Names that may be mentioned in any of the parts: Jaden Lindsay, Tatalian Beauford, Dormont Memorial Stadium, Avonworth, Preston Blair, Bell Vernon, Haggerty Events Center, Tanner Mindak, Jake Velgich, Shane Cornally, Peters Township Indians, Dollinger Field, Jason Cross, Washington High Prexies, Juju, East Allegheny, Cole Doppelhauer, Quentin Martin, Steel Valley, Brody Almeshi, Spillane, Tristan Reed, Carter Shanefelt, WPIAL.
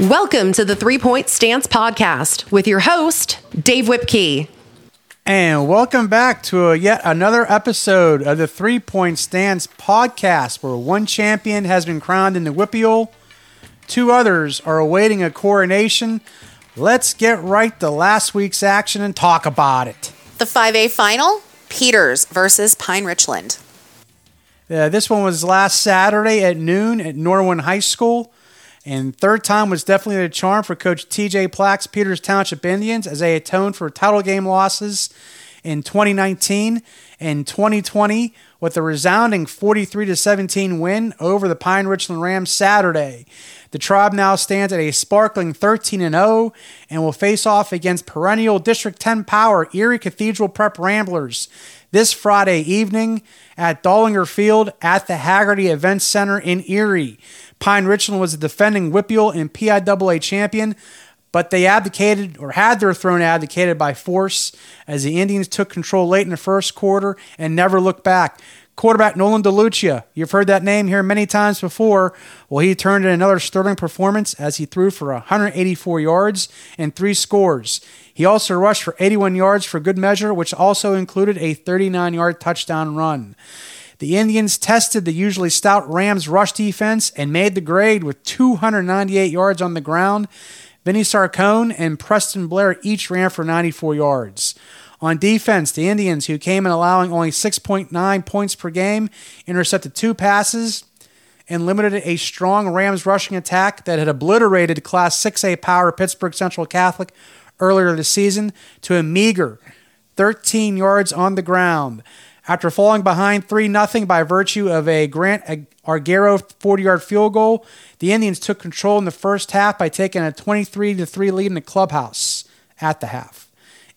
Welcome to the 3-Point Stance Podcast with your host, Dave Whipkey. And welcome back to yet another episode of the 3-Point Stance Podcast, where one champion has been crowned in the Whippeal, two others are awaiting a coronation. Let's get right to last week's action and talk about it. The 5A final, Peters versus Pine Richland. This one was last Saturday at noon at Norwin High School. And third time was definitely the charm for Coach T.J. Plack's Peters Township Indians as they atoned for title game losses in 2019 and 2020 with a resounding 43-17 win over the Pine Richland Rams Saturday. The Tribe now stands at a sparkling 13-0 and will face off against perennial District 10 power Erie Cathedral Prep Ramblers this Friday evening at Dollinger Field at the Haggerty Events Center in Erie. Pine Richland was the defending Whippeal and PIAA champion, but they abdicated or had their throne abdicated by force as the Indians took control late in the first quarter and never looked back. Quarterback Nolan DeLuccia, you've heard that name here many times before. Well, he turned in another sterling performance as he threw for 184 yards and 3 scores. He also rushed for 81 yards for good measure, which also included a 39-yard touchdown run. The Indians tested the usually stout Rams' rush defense and made the grade with 298 yards on the ground. Vinny Sarcone and Preston Blair each ran for 94 yards. On defense, the Indians, who came in allowing only 6.9 points per game, intercepted 2 passes and limited a strong Rams rushing attack that had obliterated Class 6A power Pittsburgh Central Catholic earlier this season to a meager 13 yards on the ground. After falling behind 3-0 by virtue of a Grant Arguero 40-yard field goal, the Indians took control in the first half by taking a 23-3 lead in the clubhouse at the half.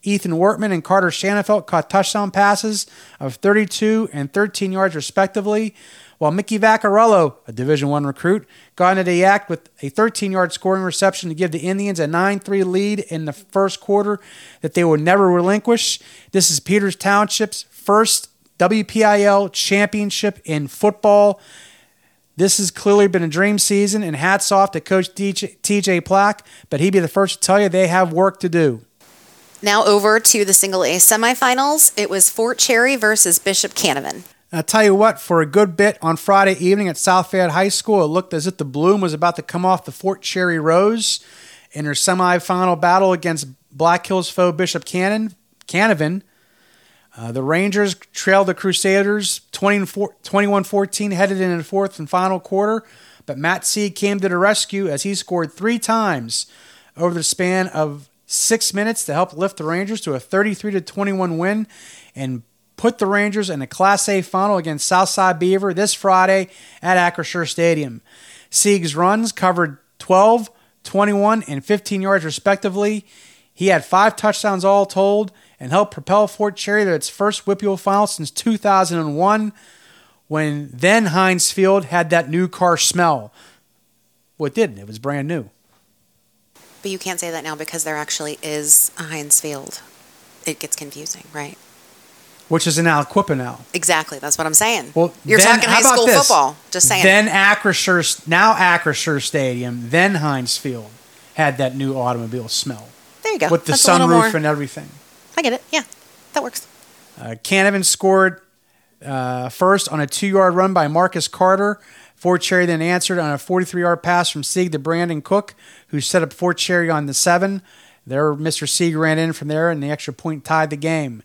Ethan Wortman and Carter Shanefelt caught touchdown passes of 32 and 13 yards respectively, while Mickey Vaccarello, a Division I recruit, got into the act with a 13-yard scoring reception to give the Indians a 9-3 lead in the first quarter that they would never relinquish. This is Peters Township's first WPIL championship in football. This has clearly been a dream season, and hats off to Coach T.J. Plack, but he'd be the first to tell you they have work to do. Now over to the Single A semifinals. It was Fort Cherry versus Bishop Canevin. I'll tell you what, for a good bit on Friday evening at South Fayette High School, it looked as if the bloom was about to come off the Fort Cherry Rose in their semifinal battle against Black Hills foe Bishop Canevin. The Rangers trailed the Crusaders 21-14 headed into the fourth and final quarter, but Matt Sieg came to the rescue as he scored 3 times over the span of 6 minutes to help lift the Rangers to a 33-21 win and put the Rangers in a Class A final against Southside Beaver this Friday at Acrisure Stadium. Sieg's runs covered 12, 21, and 15 yards respectively. He had 5 touchdowns all told and helped propel Fort Cherry to its first Whippeal final since 2001, when then Heinz Field had that new car smell. Well, it didn't. It was brand new. But you can't say that now because there actually is a Heinz Field. It gets confusing, right? Which is in Aliquippa now. Exactly. That's what I'm saying. Well, you're then, talking high school football. Just saying. Then Acrisure, now Acrisure Stadium, then Heinz Field had that new automobile smell. There you go. With the sunroof and everything. I get it. Yeah, that works. Canevin scored first on a 2-yard run by Marcus Carter. Fort Cherry then answered on a 43-yard pass from Sieg to Brandon Cook, who set up Fort Cherry on the 7. There, Mr. Sieg ran in from there, and the extra point tied the game.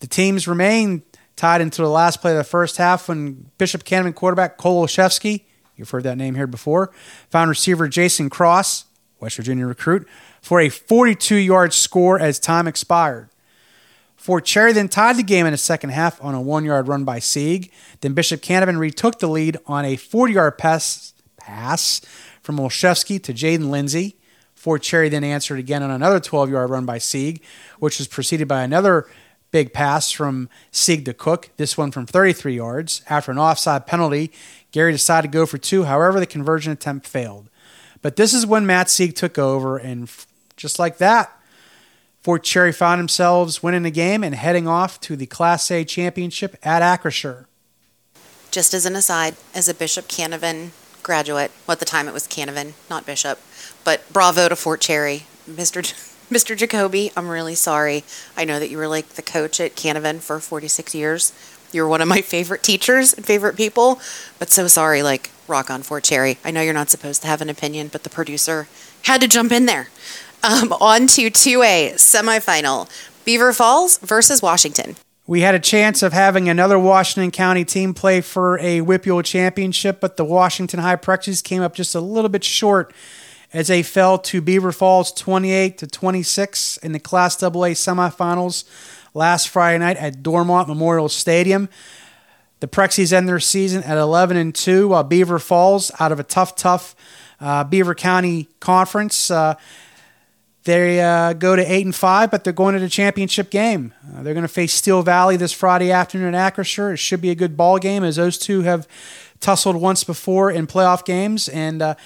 The teams remained tied until the last play of the first half when Bishop Canevin quarterback Koloszewski, you've heard that name here before, found receiver Jason Cross, West Virginia recruit, for a 42-yard score as time expired. Fort Cherry then tied the game in the second half on a 1-yard run by Sieg. Then Bishop Canevin retook the lead on a 40-yard pass from Olszewski to Jaden Lindsay. Fort Cherry then answered again on another 12-yard run by Sieg, which was preceded by another big pass from Sieg to Cook, this one from 33 yards. After an offside penalty, Gary decided to go for 2. However, the conversion attempt failed. But this is when Matt Sieg took over, and just like that, Fort Cherry found themselves winning the game and heading off to the Class A championship at Acrisure. Just as an aside, as a Bishop Canevin graduate. Well, at the time it was Canevin, not Bishop. But bravo to Fort Cherry. Mr. Jacoby, I'm really sorry. I know that you were like the coach at Canevin for 46 years. You were one of my favorite teachers and favorite people. But so sorry, like, rock on Fort Cherry. I know you're not supposed to have an opinion, but the producer had to jump in there. On to 2A semifinal. Beaver Falls versus Washington. We had a chance of having another Washington County team play for a WIPIO championship, but the Washington High Prexies came up just a little bit short as they fell to Beaver Falls 28-26 in the Class AA semifinals last Friday night at Dormont Memorial Stadium. The Prexies end their season at 11-2, while Beaver Falls, out of a tough Beaver County conference, They go to 8-5, but they're going to the championship game. They're going to face Steel Valley this Friday afternoon at Acrisure. It should be a good ball game, as those two have tussled once before in playoff games, and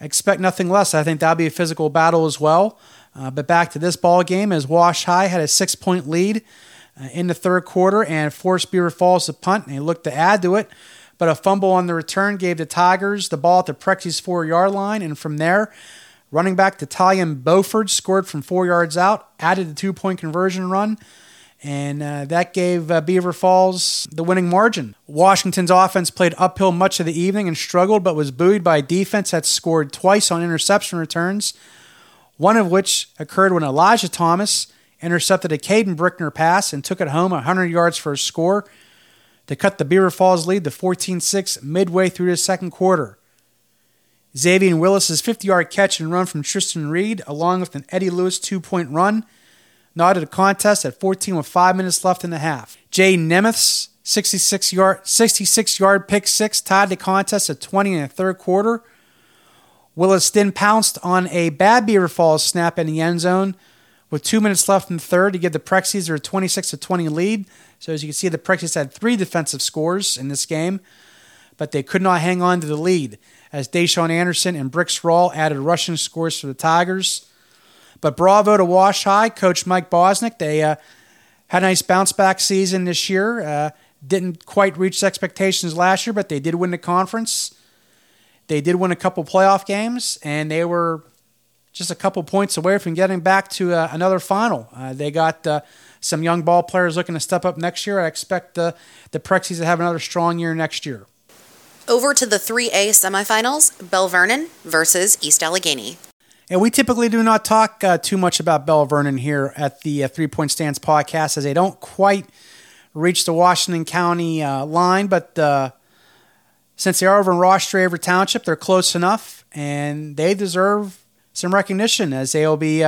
expect nothing less. I think that'll be a physical battle as well. But back to this ball game, as Wash High had a 6-point lead in the third quarter and forced Beaver Falls to punt, and they looked to add to it. But a fumble on the return gave the Tigers the ball at the Prexies' 4-yard line, and from there, running back Tatalian Beauford scored from 4 yards out, added the 2-point conversion run, and that gave Beaver Falls the winning margin. Washington's offense played uphill much of the evening and struggled, but was buoyed by a defense that scored twice on interception returns, one of which occurred when Elijah Thomas intercepted a Caden Brickner pass and took it home 100 yards for a score to cut the Beaver Falls lead to 14-6 midway through the second quarter. Xavier Willis's 50-yard catch and run from Tristan Reed, along with an Eddie Lewis 2-point run, knotted a contest at 14 with 5 minutes left in the half. Jay Nemeth's 66-yard pick six tied the contest at 20 in the third quarter. Willis then pounced on a bad Beaver Falls snap in the end zone with 2 minutes left in the third to give the Prexies their 26-20 lead. So as you can see, the Prexies had 3 defensive scores in this game, but they could not hang on to the lead, as Deshaun Anderson and Brix Rawl added rushing scores for the Tigers. But bravo to Wash High, Coach Mike Bosnick. They had a nice bounce-back season this year. Didn't quite reach expectations last year, but they did win the conference. They did win a couple playoff games, and they were just a couple points away from getting back to another final. They got some young ball players looking to step up next year. I expect the Prexies to have another strong year next year. Over to the 3A semifinals, Bell Vernon versus East Allegheny. And we typically do not talk too much about Bell Vernon here at the 3-Point Stands podcast, as they don't quite reach the Washington County line, but since they are over in Ross Draver Township, they're close enough, and they deserve some recognition, as they will be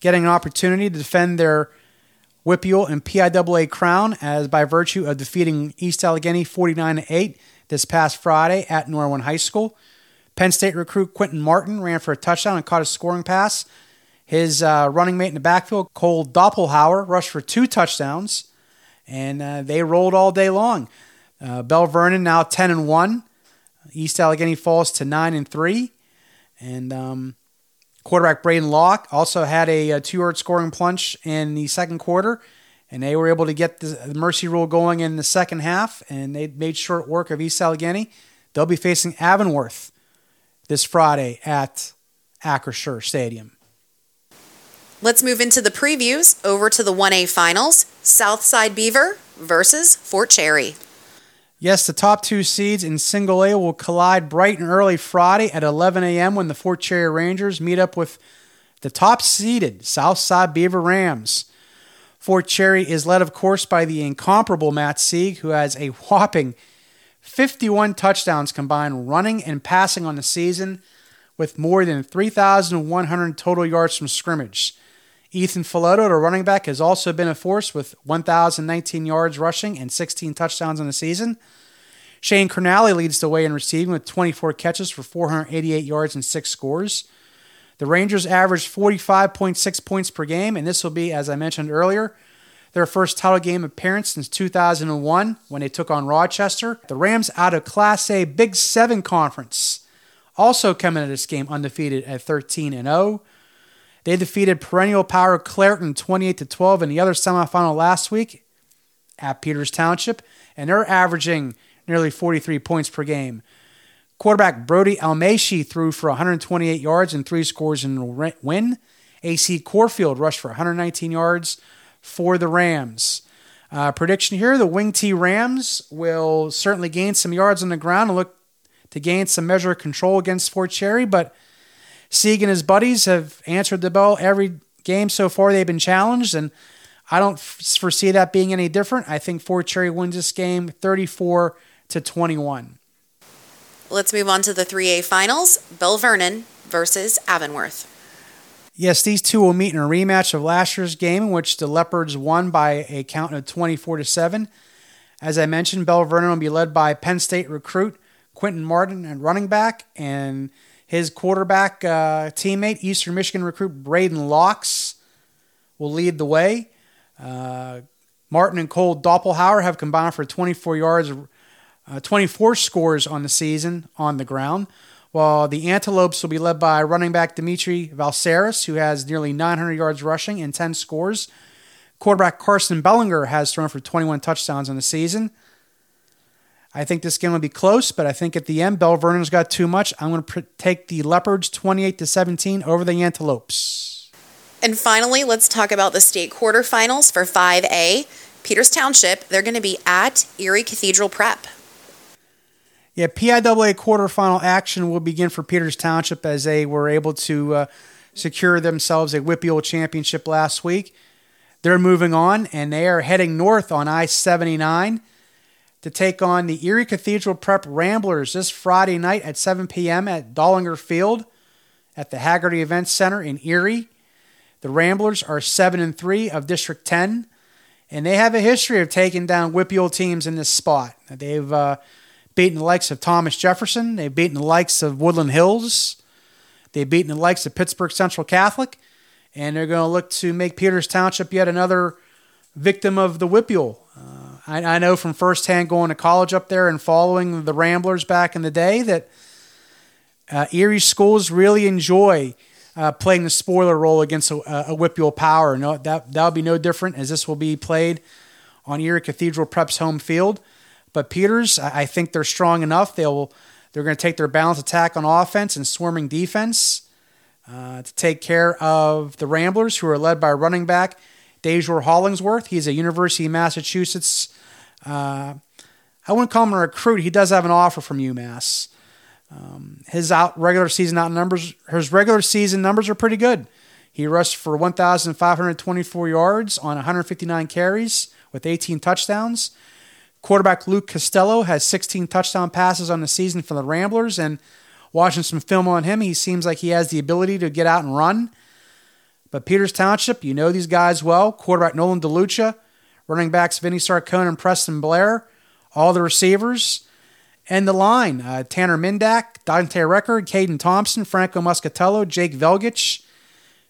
getting an opportunity to defend their WIPIO and PIAA crown, as by virtue of defeating East Allegheny 49-8. This past Friday at Norwin High School. Penn State recruit Quentin Martin ran for a touchdown and caught a scoring pass. His running mate in the backfield, Cole Doppelhauer, rushed for 2 touchdowns, and they rolled all day long. Bell Vernon now 10-1. East Allegheny falls to 9-3. And quarterback Braden Locke also had a 2-yard scoring plunge in the second quarter, and they were able to get the mercy rule going in the second half, and they made short work of East Allegheny. They'll be facing Avonworth this Friday at Acrisure Stadium. Let's move into the previews. Over to the 1A finals, Southside Beaver versus Fort Cherry. Yes, the top 2 seeds in Single A will collide bright and early Friday at 11 a.m. when the Fort Cherry Rangers meet up with the top-seeded Southside Beaver Rams. Fort Cherry is led, of course, by the incomparable Matt Sieg, who has a whopping 51 touchdowns combined running and passing on the season, with more than 3,100 total yards from scrimmage. Ethan Filoto, the running back, has also been a force with 1,019 yards rushing and 16 touchdowns on the season. Shane Cornally leads the way in receiving with 24 catches for 488 yards and 6 scores. The Rangers averaged 45.6 points per game, and this will be, as I mentioned earlier, their first title game appearance since 2001 when they took on Rochester. The Rams, out of Class A Big 7 conference, also come into this game undefeated at 13-0. They defeated perennial power Clairton 28-12 in the other semifinal last week at Peters Township, and they're averaging nearly 43 points per game. Quarterback Brody Almeshi threw for 128 yards and 3 scores in a win. AC Corfield rushed for 119 yards for the Rams. Prediction here, the Wing T Rams will certainly gain some yards on the ground and look to gain some measure of control against Fort Cherry, but Sieg and his buddies have answered the bell every game so far. They've been challenged, and I don't foresee that being any different. I think Fort Cherry wins this game 34-21. Let's move on to the 3A finals, Bell Vernon versus Avonworth. Yes, these two will meet in a rematch of last year's game, in which the Leopards won by a count of 24-7. As I mentioned, Bell Vernon will be led by Penn State recruit Quentin Martin at running back, and his quarterback teammate, Eastern Michigan recruit Braden Locks, will lead the way. Martin and Cole Doppelhauer have combined for 24 scores on the season on the ground, while the Antelopes will be led by running back Dimitri Valseris, who has nearly 900 yards rushing and 10 scores. Quarterback Carson Bellinger has thrown for 21 touchdowns on the season. I think this game will be close, but I think at the end, Bell Vernon's got too much. I'm going to take the Leopards 28-17 over the Antelopes. And finally, let's talk about the state quarterfinals for 5A. Peters Township, they're going to be at Erie Cathedral Prep. Yeah, PIAA quarterfinal action will begin for Peters Township as they were able to secure themselves a Whippeal championship last week. They're moving on, and they are heading north on I-79 to take on the Erie Cathedral Prep Ramblers this Friday night at 7 p.m. at Dollinger Field at the Haggerty Events Center in Erie. The Ramblers are 7-3 of District 10, and they have a history of taking down Whippeal teams in this spot. They've beaten the likes of Thomas Jefferson. They've beaten the likes of Woodland Hills. They've beaten the likes of Pittsburgh Central Catholic, and they're going to look to make Peters Township yet another victim of the Whippeal. I know from firsthand going to college up there and following the Ramblers back in the day that Erie schools really enjoy playing the spoiler role against a Whippeal power. No, that'll be no different, as this will be played on Erie Cathedral Prep's home field. But Peters, I think they're strong enough. They're going to take their balanced attack on offense and swarming defense to take care of the Ramblers, who are led by running back Dejor Hollingsworth. He's a University of Massachusetts. I wouldn't call him a recruit. He does have an offer from UMass. His regular season numbers are pretty good. He rushed for 1,524 yards on 159 carries with 18 touchdowns. Quarterback Luke Costello has 16 touchdown passes on the season for the Ramblers, and watching some film on him, he seems like he has the ability to get out and run. But Peters Township, you know these guys well. Quarterback Nolan DeLuccia, running backs Vinny Sarcone and Preston Blair, all the receivers, and the line. Tanner Mindak, Dante Recker, Caden Thompson, Franco Muscatello, Jake Velgich,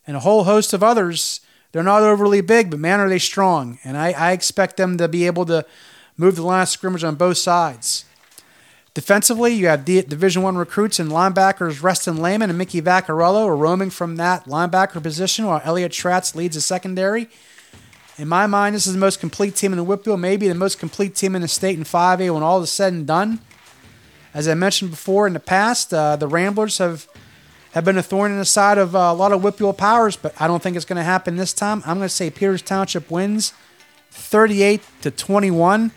and a whole host of others. They're not overly big, but man, are they strong. And I expect them to be able to move the line of scrimmage on both sides. Defensively, you have Division I recruits and linebackers Reston Lehman and Mickey Vaccarello are roaming from that linebacker position, while Elliot Schratz leads the secondary. In my mind, this is the most complete team in the Whippeal, maybe the most complete team in the state in 5A when all is said and done. As I mentioned before in the past, the Ramblers have been a thorn in the side of a lot of Whippeal powers, but I don't think it's going to happen this time. I'm going to say Peters Township wins 38-21.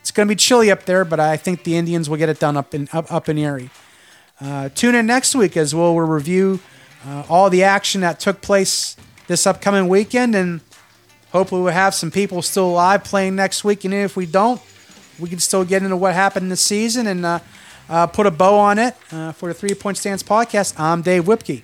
It's going to be chilly up there, but I think the Indians will get it done up in Erie. Tune in next week as we'll review all the action that took place this upcoming weekend, and hopefully we'll have some people still alive playing next week. And if we don't, we can still get into what happened this season and put a bow on it. For the 3 Point Stance podcast, I'm Dave Whipkey.